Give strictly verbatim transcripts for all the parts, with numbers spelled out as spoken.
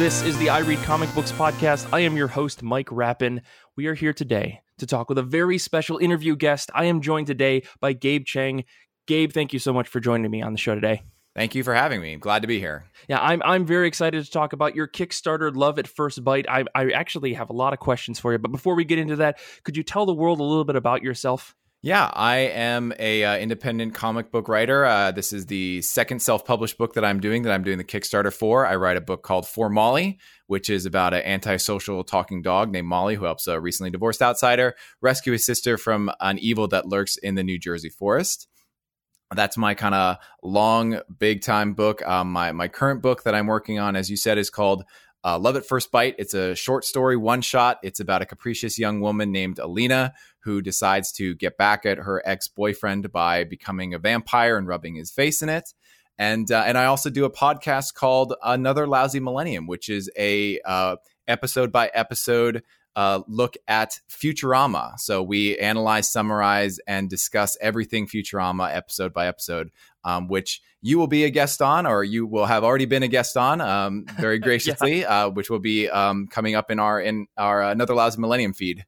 This is the I Read Comic Books podcast. I am your host, Mike Rappin. We are here today to talk with a very special interview guest. I am joined today by Gabe Chang. Gabe, thank you so much for joining me on the show today. Thank you for having me. Glad to be here. Yeah, I'm I'm very excited to talk about your Kickstarter, Love at First Bite. I, I actually have a lot of questions for you, but before we get into that, could you tell the world a little bit about yourself? Yeah, I am a uh, independent comic book writer. Uh, this is the second self-published book that I'm doing, that I'm doing the Kickstarter for. I write a book called For Molly, which is about an antisocial talking dog named Molly who helps a recently divorced outsider rescue his sister from an evil that lurks in the New Jersey forest. That's my kind of long, big-time book. Um, my my current book that I'm working on, as you said, is called uh, Love at First Bite. It's a short story, one-shot. It's about a capricious young woman named Alina who decides to get back at her ex-boyfriend by becoming a vampire and rubbing his face in it. And uh, and I also do a podcast called Another Lousy Millennium, which is a uh, episode-by-episode Uh, look at Futurama. So we analyze, summarize, and discuss everything Futurama episode by episode, um, which you will be a guest on, or you will have already been a guest on, um, very graciously, yeah. uh, which will be um, coming up in our in our uh, Another Lousy Millennium feed.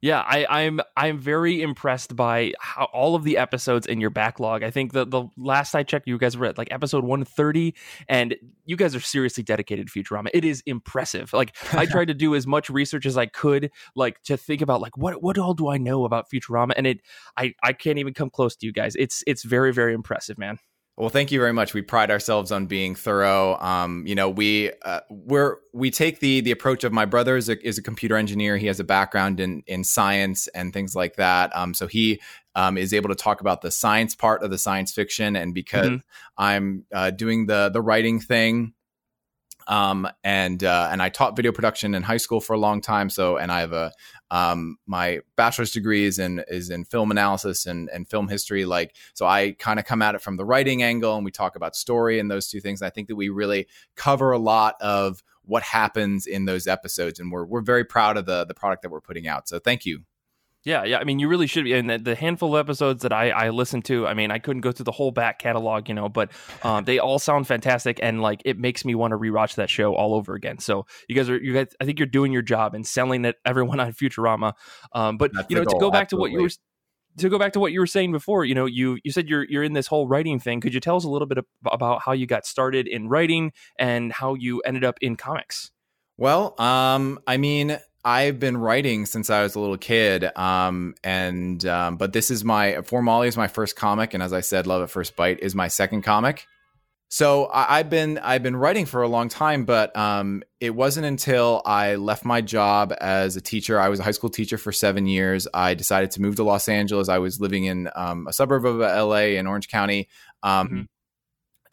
Yeah, I, I'm I'm very impressed by how all of the episodes in your backlog. I think the, the last I checked, you guys were at like episode one thirty, and you guys are seriously dedicated to Futurama. It is impressive. Like I tried to do as much research as I could, like to think about like what what all do I know about Futurama, and it I, I can't even come close to you guys. It's it's very, very impressive, man. Well, thank you very much. We pride ourselves on being thorough. Um, you know, we uh, we're we take the the approach of my brother is a, is a computer engineer. He has a background in in science and things like that. Um, so he um, is able to talk about the science part of the science fiction. And because mm-hmm. I'm uh, doing the the writing thing, um, and uh, and I taught video production in high school for a long time. So and I have a um, my bachelor's degree is in, is in film analysis and, and film history. Like, so I kind of come at it from the writing angle, and we talk about story and those two things. And I think that we really cover a lot of what happens in those episodes, and we're, we're very proud of the, the product that we're putting out. So thank you. Yeah, yeah. I mean, you really should be. And the, the handful of episodes that I, I listened to, I mean, I couldn't go through the whole back catalog, you know, but um, they all sound fantastic, and like it makes me want to rewatch that show all over again. So you guys are, you guys, I think you're doing your job and selling it everyone on Futurama. Um, but That's you know, to go back Absolutely. to what you were, to go back to what you were saying before, you know, you you said you're you're in this whole writing thing. Could you tell us a little bit of, about how you got started in writing and how you ended up in comics? Well, um, I mean. I've been writing since I was a little kid, um, and um, but this is my For Molly is my first comic, and as I said, Love at First Bite is my second comic. So I, I've been I've been writing for a long time, but um, it wasn't until I left my job as a teacher. I was a high school teacher for seven years. I decided to move to Los Angeles. I was living in um, a suburb of L A in Orange County. Um, mm-hmm.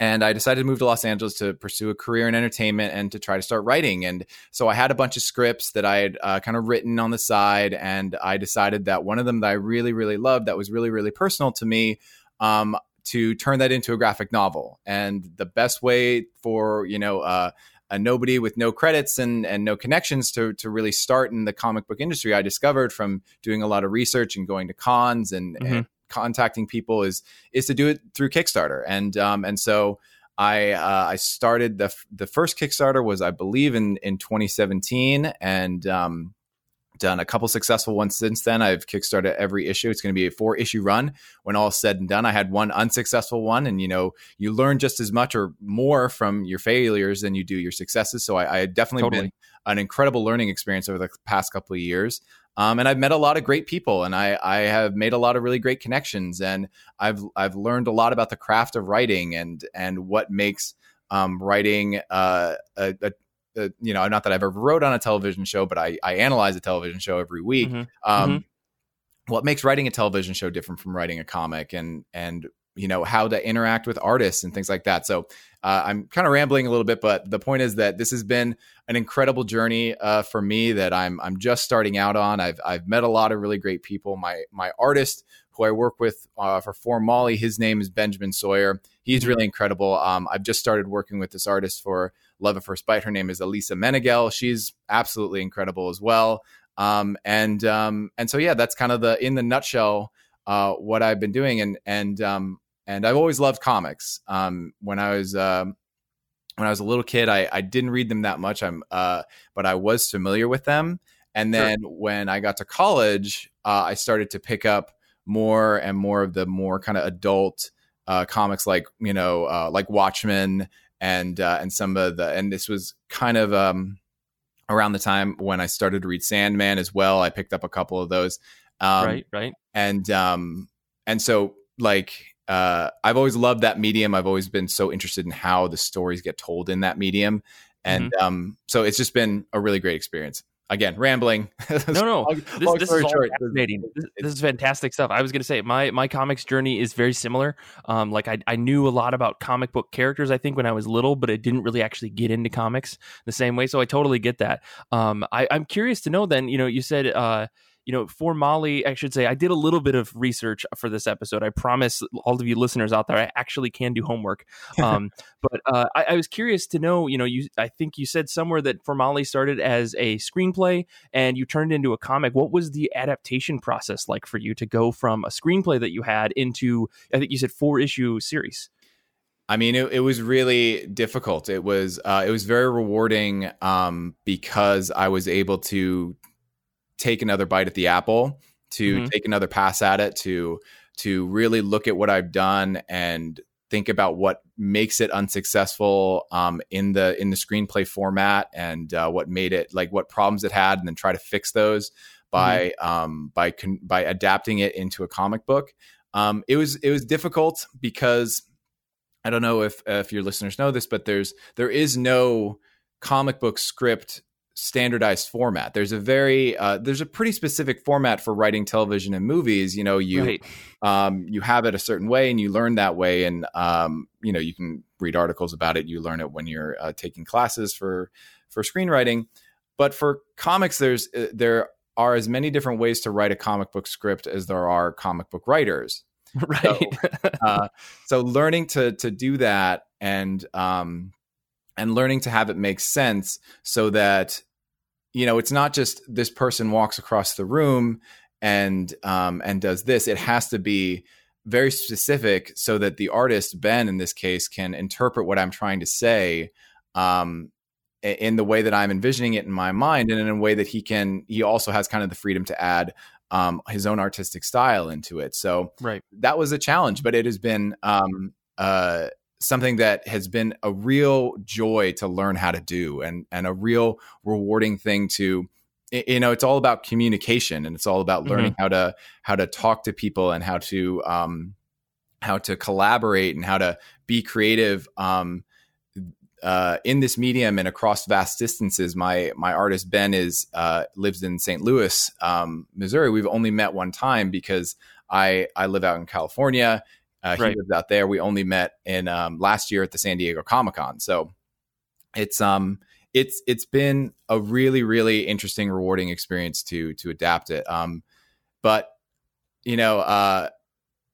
And I decided to move to Los Angeles to pursue a career in entertainment and to try to start writing. And so I had a bunch of scripts that I had uh, kind of written on the side. And I decided that one of them that I really, really loved, that was really, really personal to me, um, to turn that into a graphic novel. And the best way for, you know, uh, a nobody with no credits and, and no connections to, to really start in the comic book industry, I discovered from doing a lot of research and going to cons and, mm-hmm. and contacting people is is to do it through Kickstarter. And um and so I uh, I started the f- the first Kickstarter was I believe in in twenty seventeen, and um done a couple successful ones since then. I've Kickstarted every issue. It's going to be a four issue run when all said and done. I had one unsuccessful one, and you know, you learn just as much or more from your failures than you do your successes. So I, I had definitely totally. been an incredible learning experience over the past couple of years. Um, and I've met a lot of great people, and I, I have made a lot of really great connections, and I've I've learned a lot about the craft of writing and and what makes um, writing uh, a, a, a you know, not that I've ever wrote on a television show, but I, I analyze a television show every week. Mm-hmm. Um, mm-hmm. What makes writing a television show different from writing a comic, and and you know, how to interact with artists and things like that. So uh, I'm kind of rambling a little bit, but the point is that this has been an incredible journey uh, for me that I'm, I'm just starting out on. I've, I've met a lot of really great people. My, my artist who I work with uh, for For Molly, his name is Benjamin Sawyer. He's really incredible. Um, I've just started working with this artist for Love at First Bite. Her name is Elisa Meneghel. She's absolutely incredible as well. Um, and, um, and so, yeah, that's kind of the, in the nutshell, uh, what I've been doing. And, and, um, And I've always loved comics. Um, when I was uh, when I was a little kid, I, I didn't read them that much. I'm, uh, but I was familiar with them. And then sure. when I got to college, uh, I started to pick up more and more of the more kind of adult uh, comics, like, you know, uh, like Watchmen and uh, and some of the, and this was kind of um, around the time when I started to read Sandman as well. I picked up a couple of those. Um, right, right. And um, and so like. Uh, I've always loved that medium. I've always been so interested in how the stories get told in that medium. And mm-hmm. um, so it's just been a really great experience. Again, rambling. No, no. Long, this long this is all fascinating. This, this is fantastic stuff. I was going to say, my my comics journey is very similar. Um, like I, I knew a lot about comic book characters, I think, when I was little, but I didn't really actually get into comics the same way. So I totally get that. Um, I, I'm curious to know then, you know, you said... Uh, You know, for Molly, I should say, I did a little bit of research for this episode. I promise all of you listeners out there, I actually can do homework. Um, but uh, I, I was curious to know, you know, you I think you said somewhere that For Molly started as a screenplay and you turned into a comic. What was the adaptation process like for you to go from a screenplay that you had into, I think you said, four issue series? I mean, it, it was really difficult. It was uh, it was very rewarding um, because I was able to take another bite at the apple, to mm-hmm. take another pass at it, to to really look at what I've done and think about what makes it unsuccessful um, in the in the screenplay format, and uh, what made it, like what problems it had, and then try to fix those by mm-hmm. um, by con- by adapting it into a comic book. Um, it was it was difficult because I don't know if if your listeners know this, but there's there is no comic book script standardized format. There's a very uh there's a pretty specific format for writing television and movies. You know, you right. um you have it a certain way and you learn that way, and um you know, you can read articles about it, you learn it when you're uh, taking classes for for screenwriting. But for comics, there's uh, there are as many different ways to write a comic book script as there are comic book writers, right? So, uh, so learning to to do that and um and learning to have it make sense so that, you know, it's not just this person walks across the room and, um, and does this. It has to be very specific so that the artist, Ben, in this case, can interpret what I'm trying to say, um, in the way that I'm envisioning it in my mind, and in a way that he can, he also has kind of the freedom to add, um, his own artistic style into it. So right. that was a challenge, but it has been, um, uh, something that has been a real joy to learn how to do, and, and a real rewarding thing to, you know, it's all about communication, and it's all about learning mm-hmm. how to, how to talk to people, and how to, um, how to collaborate, and how to be creative, um, uh, in this medium and across vast distances. My, my artist, Ben, is, uh, lives in Saint Louis, um, Missouri. We've only met one time because I, I live out in California. Uh, he right. lives out there. We only met in um, last year at the San Diego Comic-Con. So it's um it's it's been a really, really interesting, rewarding experience to to adapt it. Um, but you know, uh,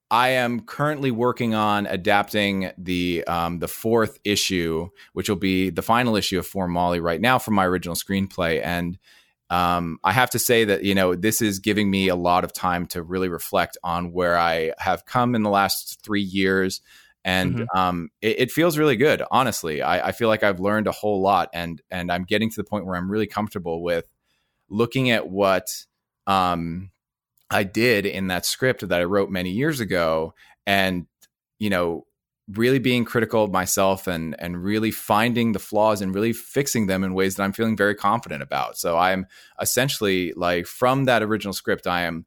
I am currently working on adapting the um, the fourth issue, which will be the final issue of For Molly right now, from my original screenplay. And Um, I have to say that, you know, this is giving me a lot of time to really reflect on where I have come in the last three years. And mm-hmm. um, it, it feels really good. Honestly, I, I feel like I've learned a whole lot, and, and I'm getting to the point where I'm really comfortable with looking at what um, I did in that script that I wrote many years ago, and, you know, really being critical of myself, and, and really finding the flaws and really fixing them in ways that I'm feeling very confident about. So I'm essentially, like, from that original script, I am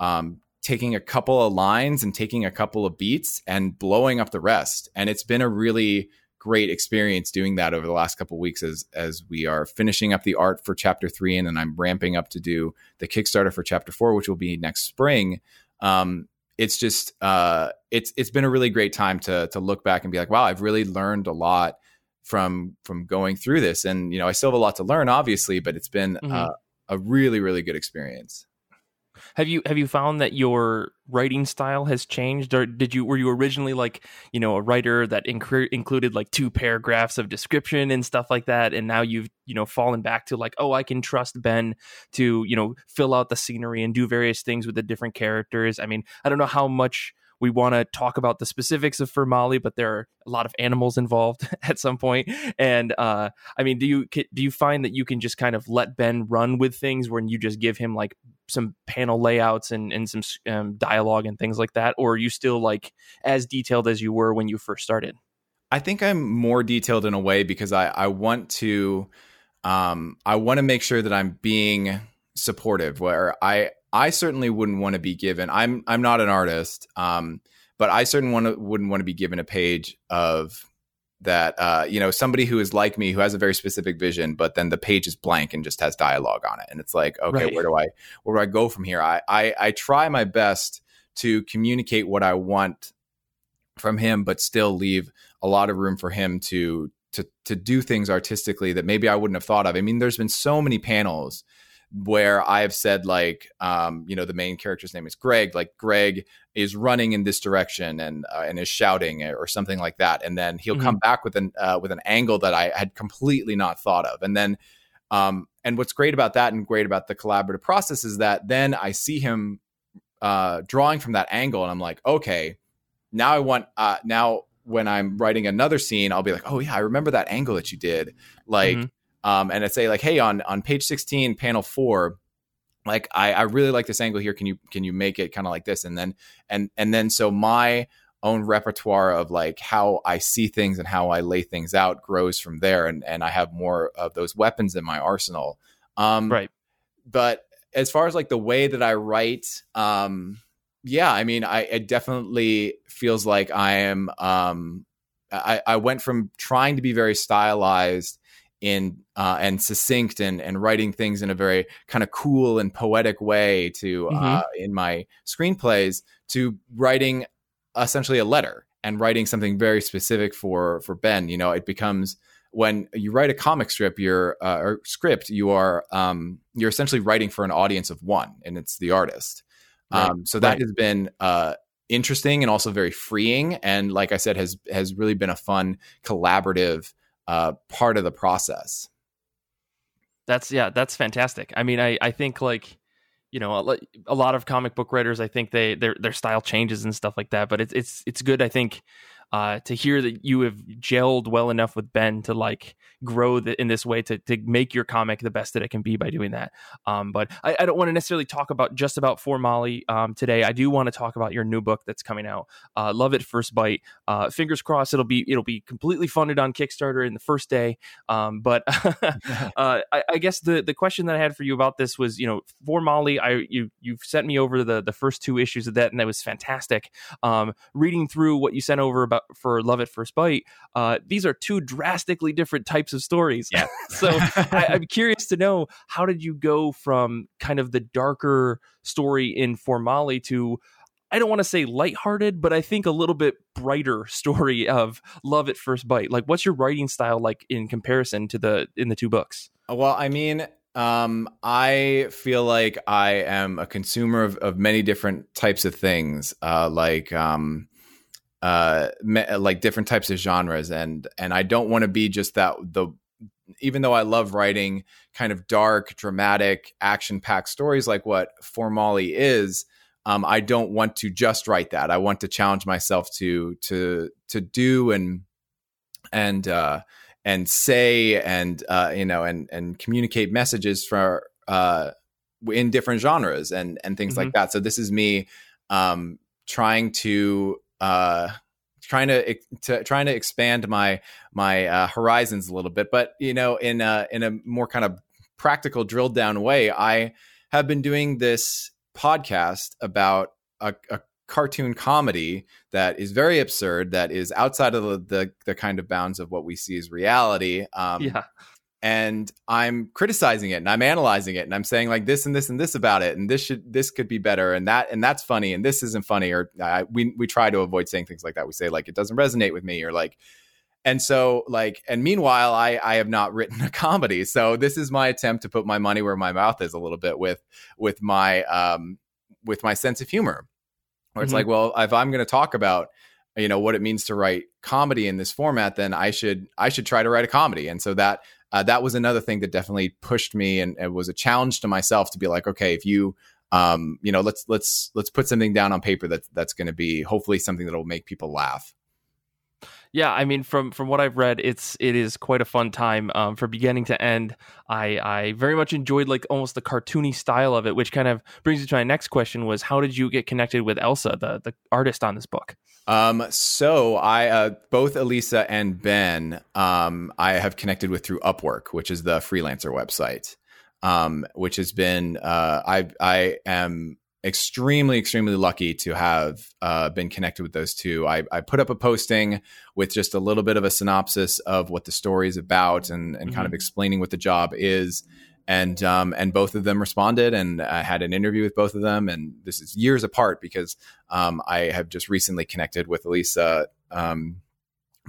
um, taking a couple of lines and taking a couple of beats and blowing up the rest. And it's been a really great experience doing that over the last couple of weeks, as, as we are finishing up the art for chapter three. And then I'm ramping up to do the Kickstarter for chapter four, which will be next spring. Um, It's just, uh, it's it's been a really great time to to look back and be like, wow, I've really learned a lot from from going through this. And, you know, I still have a lot to learn, obviously, but it's been mm-hmm. uh, a really, really good experience. Have you have you found that your writing style has changed, or did you were you originally, like, you know, a writer that inc- included like two paragraphs of description and stuff like that, and now you've, you know, fallen back to like, oh, I can trust Ben to, you know, fill out the scenery and do various things with the different characters? I mean, I don't know how much We want to talk about the specifics of For Molly, but there are a lot of animals involved at some point. And uh, I mean, do you do you find that you can just kind of let Ben run with things when you just give him like some panel layouts and, and some um, dialogue and things like that? Or are you still like as detailed as you were when you first started? I think I'm more detailed in a way because I, I want to um, I want to make sure that I'm being supportive, where I I certainly wouldn't want to be given. I'm I'm not an artist, um, but I certainly want to, wouldn't want to be given a page of that, uh, you know, somebody who is like me, who has a very specific vision, but then the page is blank and just has dialogue on it. And it's like, OK, right. where do I where do I go from here? I, I, I try my best to communicate what I want from him, but still leave a lot of room for him to to to do things artistically that maybe I wouldn't have thought of. I mean, there's been so many panels where I have said, like, um, you know, the main character's name is Greg, like Greg is running in this direction and uh, and is shouting or something like that. And then he'll mm-hmm. come back with an uh, with an angle that I had completely not thought of. And then um, and what's great about that and great about the collaborative process is that then I see him uh, drawing from that angle. And I'm like, OK, now I want uh, now when I'm writing another scene, I'll be like, oh, yeah, I remember that angle that you did, like. Mm-hmm. Um, and I say like, hey, on, on page sixteen, panel four, like, I, I really like this angle here. Can you, can you make it kind of like this? And then, and, and then, so my own repertoire of like how I see things and how I lay things out grows from there. And, and I have more of those weapons in my arsenal. Um, right. But as far as like the way that I write, um, yeah, I mean, I, it definitely feels like I am, um, I, I went from trying to be very stylized in uh, and succinct and, and writing things in a very kind of cool and poetic way to mm-hmm. uh, in my screenplays to writing essentially a letter and writing something very specific for for Ben. You know, it becomes when you write a comic strip, you're uh, or script, you are um, you're essentially writing for an audience of one, and it's the artist. Right. Um, so that right. has been uh, interesting and also very freeing, and like I said, has has really been a fun collaborative Uh, part of the process. That's yeah, that's fantastic. I mean, I, I think like, you know, a lot of comic book writers, I think they their their style changes and stuff like that. But it's it's it's good, I think, uh, to hear that you have gelled well enough with Ben to like grow the, in this way to to make your comic the best that it can be by doing that. Um, but I, I don't want to necessarily talk about just about For Molly um, today. I do want to talk about your new book that's coming out, uh, Love at First Bite. Uh, fingers crossed, it'll be it'll be completely funded on Kickstarter in the first day. Um, but uh, I, I guess the the question that I had for you about this was, you know, For Molly, I you you've sent me over the the first two issues of that, and that was fantastic. Um, reading through what you sent over about for Love at First Bite, uh, these are two drastically different types of stories. Yeah. So I, I'm curious to know, how did you go from kind of the darker story in For Molly to, I don't want to say lighthearted, but I think a little bit brighter story of Love at First Bite? Like, what's your writing style like in comparison to the in the two books? Well, I mean, um, I feel like I am a consumer of, of many different types of things, uh, like. Um, uh me, like different types of genres, and and I don't want to be just that the even though I love writing kind of dark, dramatic, action-packed stories like what For Molly is, um I don't want to just write that. I want to challenge myself to to to do and and uh and say and uh you know and and communicate messages for uh in different genres and and things mm-hmm. like that. So this is me um trying to uh, trying to, to, trying to expand my, my, uh, horizons a little bit, but, you know, in uh in a more kind of practical drilled down way, I have been doing this podcast about a, a cartoon comedy that is very absurd, that is outside of the, the, the kind of bounds of what we see as reality. Um, yeah. And I'm criticizing it and I'm analyzing it and I'm saying like this and this and this about it. And this should, this could be better. And that, and that's funny. And this isn't funny. Or uh, we, we try to avoid saying things like that. We say like, it doesn't resonate with me or like, and so like, and meanwhile, I, I have not written a comedy. So this is my attempt to put my money where my mouth is a little bit with, with my, um, with my sense of humor, where mm-hmm. it's like, well, if I'm going to talk about, you know, what it means to write comedy in this format, then I should, I should try to write a comedy. And so that, Uh, that was another thing that definitely pushed me and, and was a challenge to myself to be like, okay, if you um, you know, let's let's let's put something down on paper that that's going to be hopefully something that will make people laugh. Yeah, I mean, from from what I've read, it's it is quite a fun time um, from beginning to end. I, I very much enjoyed like almost the cartoony style of it, which kind of brings me to my next question: was how did you get connected with Elsa, the the artist on this book? Um, so I uh, both Elisa and Ben, um, I have connected with through Upwork, which is the freelancer website, um, which has been uh, I I am. extremely, extremely lucky to have uh, been connected with those two. I, I put up a posting with just a little bit of a synopsis of what the story is about and, and mm-hmm. kind of explaining what the job is. And um, and both of them responded, and I had an interview with both of them. And this is years apart because um, I have just recently connected with Elisa. Um,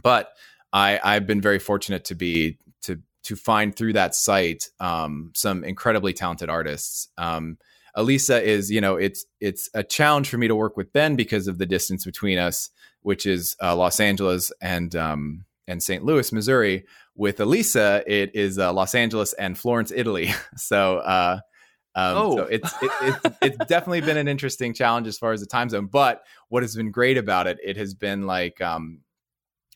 but I, I've been very fortunate to be to to find through that site um, some incredibly talented artists. Um, Elisa is, you know, it's it's a challenge for me to work with Ben because of the distance between us, which is uh, Los Angeles and um, and Saint Louis, Missouri. With Elisa, it is uh, Los Angeles and Florence, Italy. So, uh, um, oh. so it's it, it's, it's definitely been an interesting challenge as far as the time zone. But what has been great about it, it has been like um,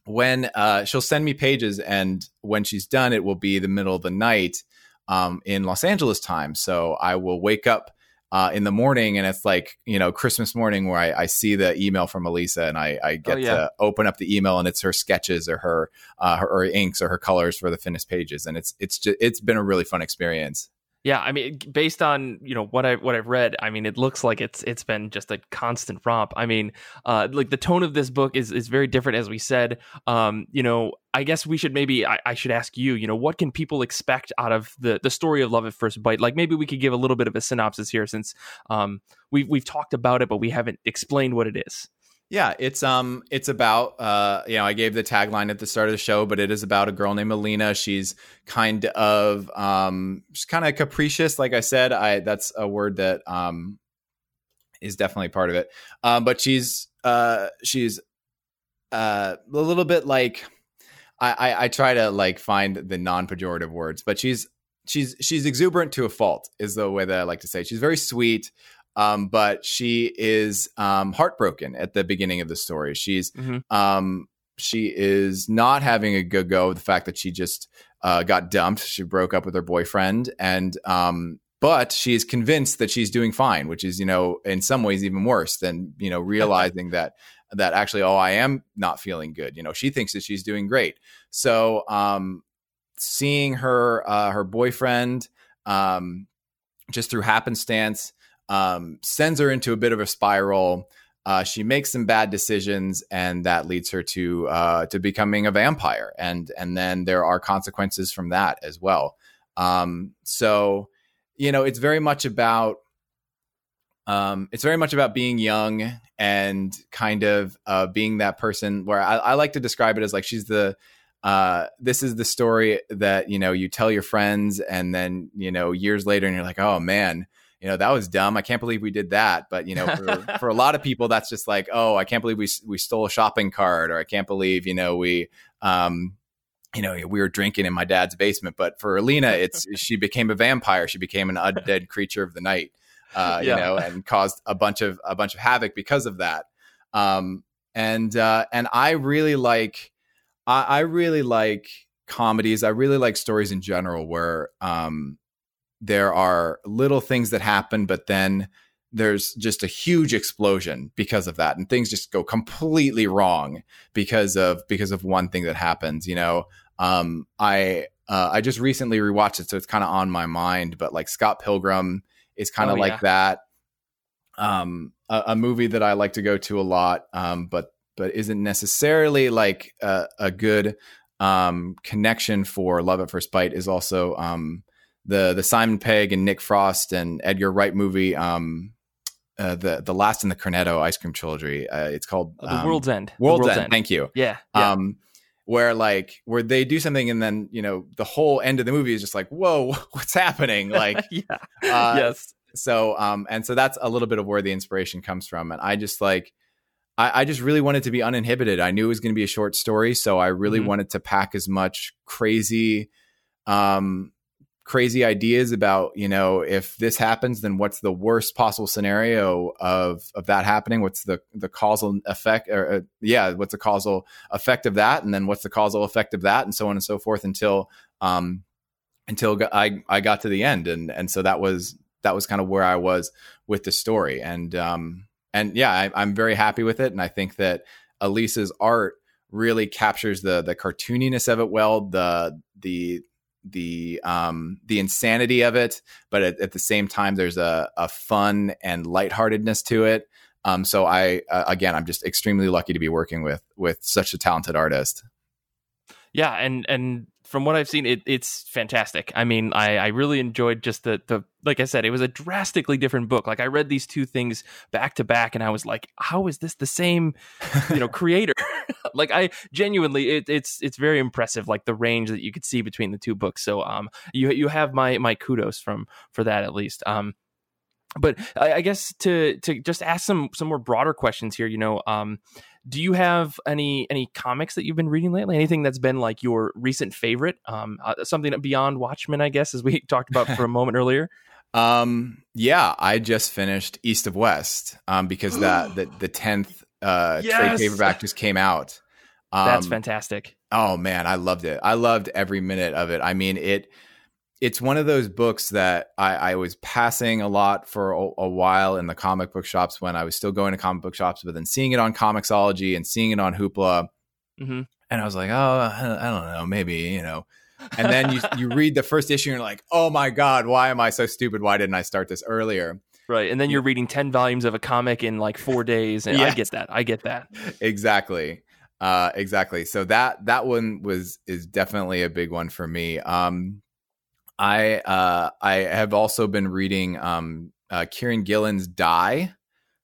when uh, she'll send me pages, and when she's done, it will be the middle of the night um, in Los Angeles time. So I will wake up Uh, in the morning, and it's like, you know, Christmas morning where I, I see the email from Elisa, and I, I get oh, yeah. to open up the email, and it's her sketches or her, uh, her or inks or her colors for the finished pages, and it's it's just, it's been a really fun experience. Yeah, I mean, based on, you know, what I what I've read, I mean, it looks like it's it's been just a constant romp. I mean, uh, like the tone of this book is is very different, as we said. Um, you know, I guess we should maybe I, I should ask you, you know, what can people expect out of the the story of Love at First Bite? Like, maybe we could give a little bit of a synopsis here, since um, we've we've talked about it, but we haven't explained what it is. Yeah, it's um, it's about, uh, you know, I gave the tagline at the start of the show, but it is about a girl named Alina. She's kind of, um, she's kind of capricious. Like I said, I that's a word that um, is definitely part of it. Um, but she's, uh, she's uh, a little bit like, I, I, I try to like find the non-pejorative words, but she's, she's, she's exuberant to a fault is the way that I like to say. She's very sweet. Um, but she is um, heartbroken at the beginning of the story. She's mm-hmm. um, she is not having a good go of the fact that she just uh, got dumped. She broke up with her boyfriend, and um, but she is convinced that she's doing fine, which is, you know, in some ways even worse than, you know, realizing that that actually, oh, I am not feeling good. You know, she thinks that she's doing great. So um, seeing her uh, her boyfriend um, just through happenstance. Um, sends her into a bit of a spiral. Uh, she makes some bad decisions, and that leads her to uh, to becoming a vampire. And and then there are consequences from that as well. Um, so, you know, it's very much about um, it's very much about being young and kind of uh, being that person where I, I like to describe it as like she's the. Uh, this is the story that, you know, you tell your friends, and then, you know, years later, and you're like, oh man. You know, that was dumb. I can't believe we did that. But, you know, for, for a lot of people, that's just like, oh, I can't believe we we stole a shopping cart, or I can't believe, you know, we, um, you know, we were drinking in my dad's basement. But for Alina, it's she became a vampire. She became an undead creature of the night, uh, yeah. you know, and caused a bunch of a bunch of havoc because of that. Um, and uh, and I really like I, I really like comedies. I really like stories in general where um there are little things that happen, but then there's just a huge explosion because of that. And things just go completely wrong because of, because of one thing that happens, you know. um, I, uh, I just recently rewatched it, so it's kind of on my mind, but like Scott Pilgrim is kind of oh, like yeah. that. Um, a, a movie that I like to go to a lot, um, but, but isn't necessarily like a, a good, um, connection for Love at First Bite is also, um, The the Simon Pegg and Nick Frost and Edgar Wright movie, um, uh, the the Last in the Cornetto Ice Cream Trilogy. Uh, it's called um, The World's End. World's, World's End, End. Thank you. Yeah, yeah. Um, where like where they do something, and then, you know, the whole end of the movie is just like, whoa, what's happening? Like, yeah, uh, yes. So um, and so that's a little bit of where the inspiration comes from, and I just like. I, I just really wanted to be uninhibited. I knew it was going to be a short story, so I really mm-hmm. wanted to pack as much crazy. Um, crazy ideas about, you know, if this happens, then what's the worst possible scenario of, of that happening? What's the, the causal effect or uh, yeah. What's the causal effect of that? And then what's the causal effect of that? And so on and so forth until, um, until I, I got to the end. And, and so that was, that was kind of where I was with the story. And, um, and yeah, I, I'm very happy with it. And I think that Elisa's art really captures the, the cartooniness of it. Well, the, the, the um the insanity of it, but at, at the same time there's a a fun and lightheartedness to it. Um so I uh, again I'm just extremely lucky to be working with with such a talented artist. Yeah, and and from what I've seen, it it's fantastic. I mean, I I really enjoyed just the the like I said, it was a drastically different book. Like I read these two things back to back and I was like, how is this the same, you know, creator? Like I genuinely, it, it's, it's very impressive. Like the range that you could see between the two books. So, um, you, you have my, my kudos from, for that at least. Um, but I, I guess to, to just ask some, some more broader questions here, you know, um, do you have any, any comics that you've been reading lately? Anything that's been like your recent favorite, um, uh, something beyond Watchmen, I guess, as we talked about for a moment earlier. Um, yeah, I just finished East of West, um, because that, the, the tenth, uh, yes! trade paperback just came out. Um, That's fantastic. Oh man, I loved it. I loved every minute of it. I mean, it, it's one of those books that I, I was passing a lot for a, a while in the comic book shops when I was still going to comic book shops, but then seeing it on comiXology and seeing it on Hoopla. Mm-hmm. And I was like, oh, I don't know, maybe, you know, and then you, you read the first issue and you're like, oh my God, why am I so stupid? Why didn't I start this earlier? Right. And then you're reading ten volumes of a comic in like four days. And yes. I get that. I get that. Exactly. Uh, exactly. So that, that one was, is definitely a big one for me. Um, I, uh, I have also been reading, um, uh, Kieran Gillen's Die.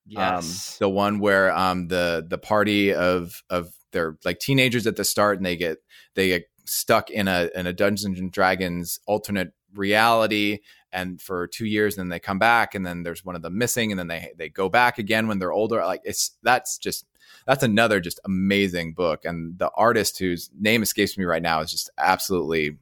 Yes. Um, the one where, um, the, the party of, of they're like teenagers at the start and they get, they get stuck in a, in a Dungeons and Dragons alternate reality. And for two years, then they come back, and then there's one of them missing, and then they they go back again when they're older. Like it's that's just that's another just amazing book, and the artist whose name escapes me right now is just absolutely,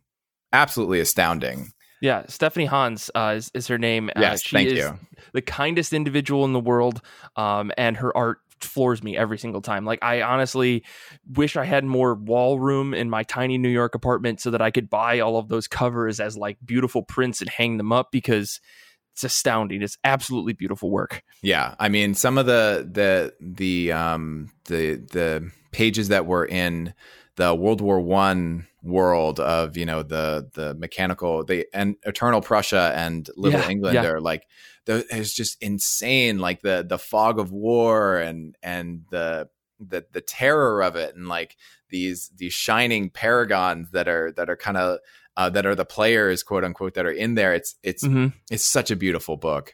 absolutely astounding. Yeah, Stephanie Hans uh, is is her name. Yes, uh, she thank is you. The kindest individual in the world, um, and her art floors me every single time. Like I honestly wish I had more wall room in my tiny New York apartment so that I could buy all of those covers as like beautiful prints and hang them up, because it's astounding. It's absolutely beautiful work. Yeah. I mean, some of the, the, the, um, the, the pages that were in the World War One world of, you know, the, the mechanical, the and Eternal Prussia and Little yeah, England yeah. are like, it's just insane. Like the, the fog of war and, and the, the, the terror of it. And like these, these shining paragons that are, that are kind of, uh, that are the players, quote unquote, that are in there. It's, it's, mm-hmm. it's such a beautiful book.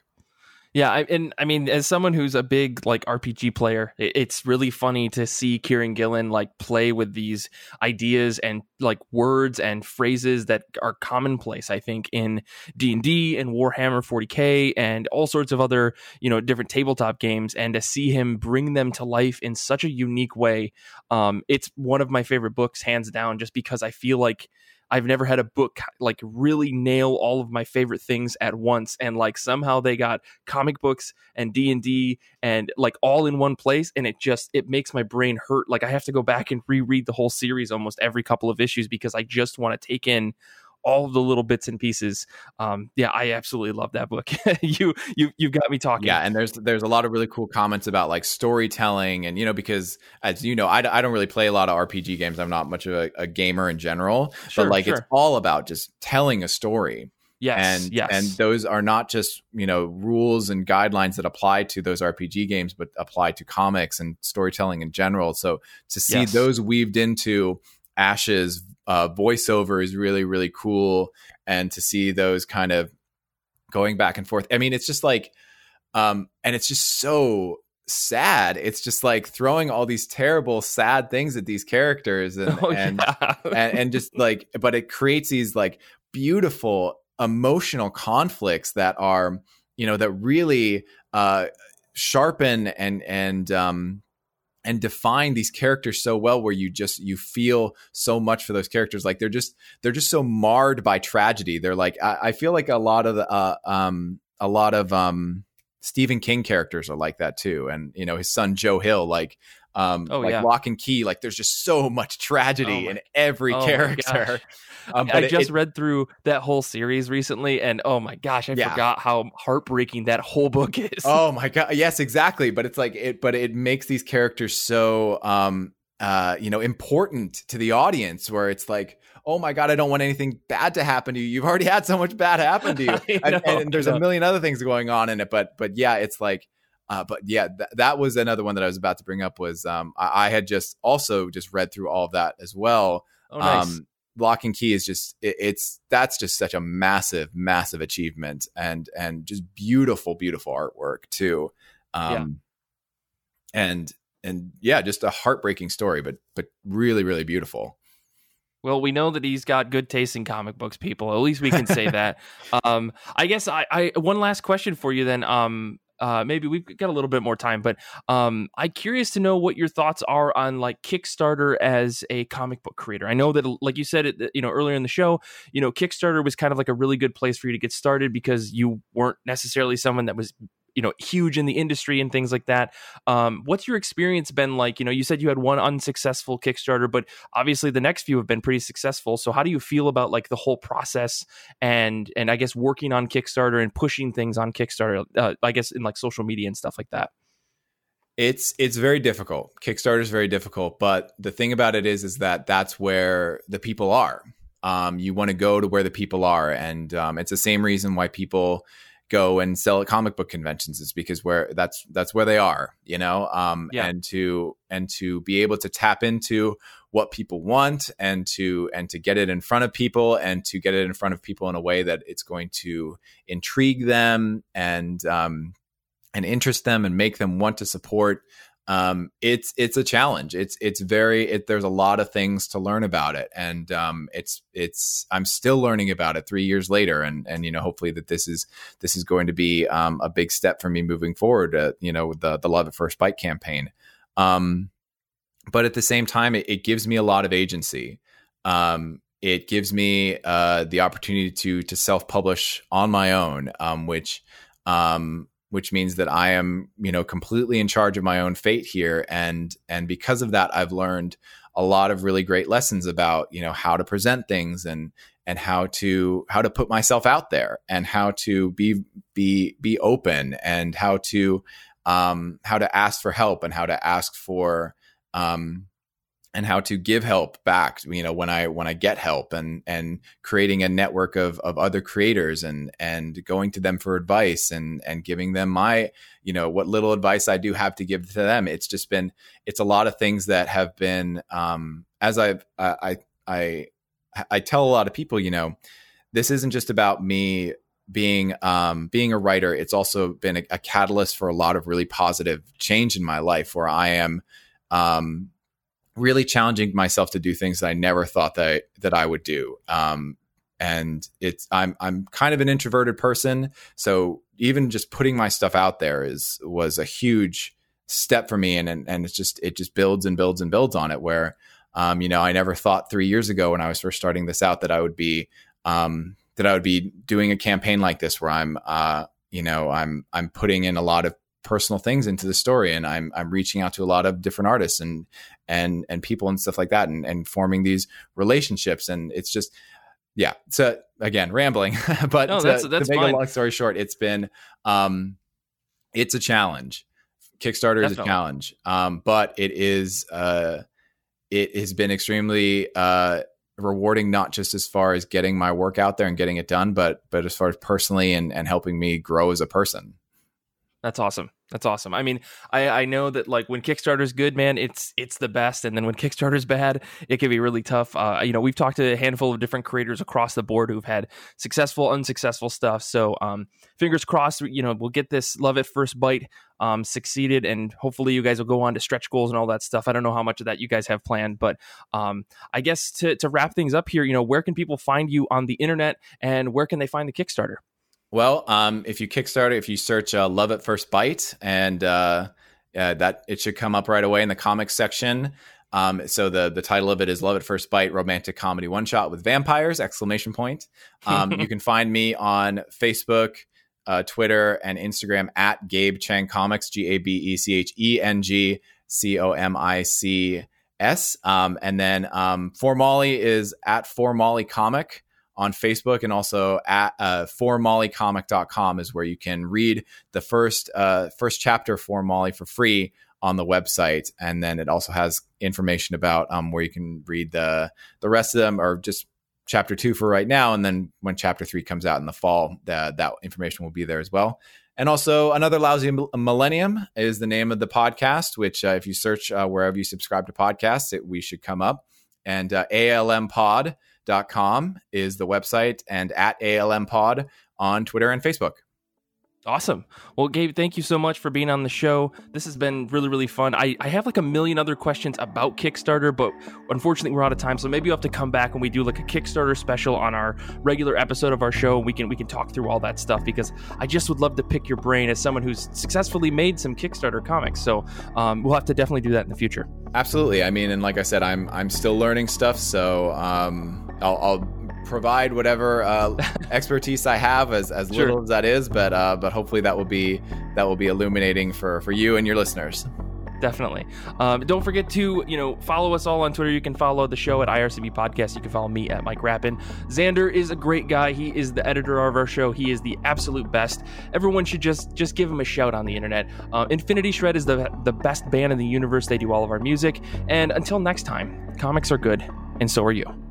Yeah, I, and I mean, as someone who's a big like R P G player, it, it's really funny to see Kieran Gillen like play with these ideas and like words and phrases that are commonplace, I think, in D and D and Warhammer forty K and all sorts of other, you know, different tabletop games, and to see him bring them to life in such a unique way. Um, it's one of my favorite books, hands down, just because I feel like I've never had a book like really nail all of my favorite things at once. And like somehow they got comic books and D and D and like all in one place. And it just, it makes my brain hurt. Like I have to go back and reread the whole series almost every couple of issues because I just want to take in all of the little bits and pieces. Um, yeah, I absolutely love that book. you, you, you've got me talking. Yeah. And there's, there's a lot of really cool comments about like storytelling and, you know, because as you know, I, I don't really play a lot of R P G games. I'm not much of a, a gamer in general, sure, but like, sure. It's all about just telling a story. Yes, and, yes. and those are not just, you know, rules and guidelines that apply to those R P G games, but apply to comics and storytelling in general. So to see yes. those weaved into Ash's uh, voiceover is really, really cool. And to see those kind of going back and forth. I mean, it's just like, um, and it's just so sad. It's just like throwing all these terrible, sad things at these characters and, oh, and, yeah. and, and just like, but it creates these like beautiful emotional conflicts that are, you know, that really uh, sharpen and, and, um, and define these characters so well, where you just, you feel so much for those characters. Like they're just, they're just so marred by tragedy. They're like, I, I feel like a lot of, the, uh, um, a lot of, um, Stephen King characters are like that too. And, you know, his son, Joe Hill, like, um, oh, like yeah. Lock and Key, like there's just so much tragedy oh in every oh character. Um, but I just it, read through that whole series recently, and oh my gosh, I yeah. forgot how heartbreaking that whole book is. Oh my God. Yes, exactly. But it's like it, but it makes these characters so, um, uh, you know, important to the audience, where it's like, oh my God, I don't want anything bad to happen to you. You've already had so much bad happen to you. I know, and, and there's a million other things going on in it. But, but yeah, it's like, Uh, but yeah, th- that was another one that I was about to bring up was um, I-, I had just also just read through all of that as well. Oh, nice. Um, Lock and Key is just it- it's that's just such a massive, massive achievement, and and just beautiful, beautiful artwork, too. Um, yeah. And and yeah, just a heartbreaking story, but but really, really beautiful. Well, we know that he's got good taste in comic books, people. At least we can say that. Um, I guess I-, I one last question for you then. Um, Uh, maybe we've got a little bit more time, but um, I'm curious to know what your thoughts are on like Kickstarter as a comic book creator. I know that, like you said, it, you know, earlier in the show, you know, Kickstarter was kind of like a really good place for you to get started because you weren't necessarily someone that was, you know, huge in the industry and things like that. Um, what's your experience been like? You know, you said you had one unsuccessful Kickstarter, but obviously the next few have been pretty successful. So how do you feel about like the whole process and, and I guess working on Kickstarter and pushing things on Kickstarter, uh, I guess in like social media and stuff like that? It's, it's very difficult. Kickstarter is very difficult, but the thing about it is, is that that's where the people are. Um, you want to go to where the people are. And um, it's the same reason why people go and sell at comic book conventions, is because where that's that's where they are, you know, um, yeah. and to and to be able to tap into what people want, and to and to get it in front of people, and to get it in front of people in a way that it's going to intrigue them and um, and interest them and make them want to support. Um, it's it's a challenge. It's it's very it, there's a lot of things to learn about it, and um, it's it's I'm still learning about it three years later, and and you know hopefully that this is this is going to be um, a big step for me moving forward. Uh, you know with the the Love at First Bite campaign, um, but at the same time it, it gives me a lot of agency. Um, it gives me uh, the opportunity to to self-publish on my own, um, which. Um, which means that I am, you know, completely in charge of my own fate here. And, and because of that, I've learned a lot of really great lessons about, you know, how to present things and, and how to, how to put myself out there, and how to be, be, be open, and how to, um, how to ask for help, and how to ask for, um, and how to give help back, you know, when I, when I get help, and, and creating a network of, of other creators, and, and going to them for advice, and, and giving them my, you know, what little advice I do have to give to them. It's just been, it's a lot of things that have been, um, as I've, I, I, I, I tell a lot of people, you know, this isn't just about me being, um, being a writer. It's also been a, a catalyst for a lot of really positive change in my life, where I am, um, really challenging myself to do things that I never thought that I, that I would do. Um, and it's, I'm, I'm kind of an introverted person. So even just putting my stuff out there is, was a huge step for me. And, and, and it's just, it just builds and builds and builds on it, where, um, you know, I never thought three years ago when I was first starting this out that I would be, um, that I would be doing a campaign like this, where I'm, uh, you know, I'm, I'm putting in a lot of personal things into the story, and I'm I'm reaching out to a lot of different artists and and and people and stuff like that, and and forming these relationships. And it's just yeah so again rambling but no, to, that's, that's to make fine. a long story short, it's been um it's a challenge. Kickstarter Definitely. is a challenge, um but it is uh it has been extremely uh rewarding, not just as far as getting my work out there and getting it done, but but as far as personally and and helping me grow as a person. That's awesome. That's awesome. I mean, I, I know that like when Kickstarter's good, man, it's it's the best. And then when Kickstarter's bad, it can be really tough. Uh, you know, we've talked to a handful of different creators across the board who've had successful, unsuccessful stuff. So um, fingers crossed, you know, we'll get this Love at First Bite um, succeeded. And hopefully you guys will go on to stretch goals and all that stuff. I don't know how much of that you guys have planned, but um, I guess to, to wrap things up here, you know, where can people find you on the internet, and where can they find the Kickstarter? Well, um, if you Kickstarter, if you search uh, Love at First Bite, and uh, uh, that it should come up right away in the comics section. Um, so the the title of it is Love at First Bite, Romantic Comedy One Shot with Vampires! Exclamation point. Um, you can find me on Facebook, uh, Twitter, and Instagram at Gabe Chang Comics, G A B E C H E N G C O M I C S. Um, and then um, For Molly is at For Molly Comic on Facebook, and also at uh, for molly comic dot com is where you can read the first uh, first chapter For Molly for free on the website. And then it also has information about um, where you can read the the rest of them, or just chapter two for right now. And then when chapter three comes out in the fall, the, that information will be there as well. And also Another Lousy Millennium is the name of the podcast, which uh, if you search uh, wherever you subscribe to podcasts, it, we should come up. And uh, A L M pod dot com is the website, and at A L M pod on Twitter and Facebook. Awesome. Well, Gabe, thank you so much for being on the show. This has been really, really fun. I, I have like a million other questions about Kickstarter, but unfortunately we're out of time. So maybe you'll have to come back and we do like a Kickstarter special on our regular episode of our show. We can we can talk through all that stuff, because I just would love to pick your brain as someone who's successfully made some Kickstarter comics. So um, we'll have to definitely do that in the future. Absolutely. I mean, and like I said, I'm I'm still learning stuff. So um, I'll... I'll provide whatever uh, expertise I have, as, as sure. little as that is, but uh, but hopefully that will be that will be illuminating for, for you and your listeners. Definitely. Um, don't forget to, you know, follow us all on Twitter. You can follow the show at I R C B Podcast. You can follow me at Mike Rappin. Xander is a great guy. He is the editor of our show. He is the absolute best. Everyone should just just give him a shout on the internet. Uh, Infinity Shred is the the best band in the universe. They do all of our music. And until next time, comics are good, and so are you.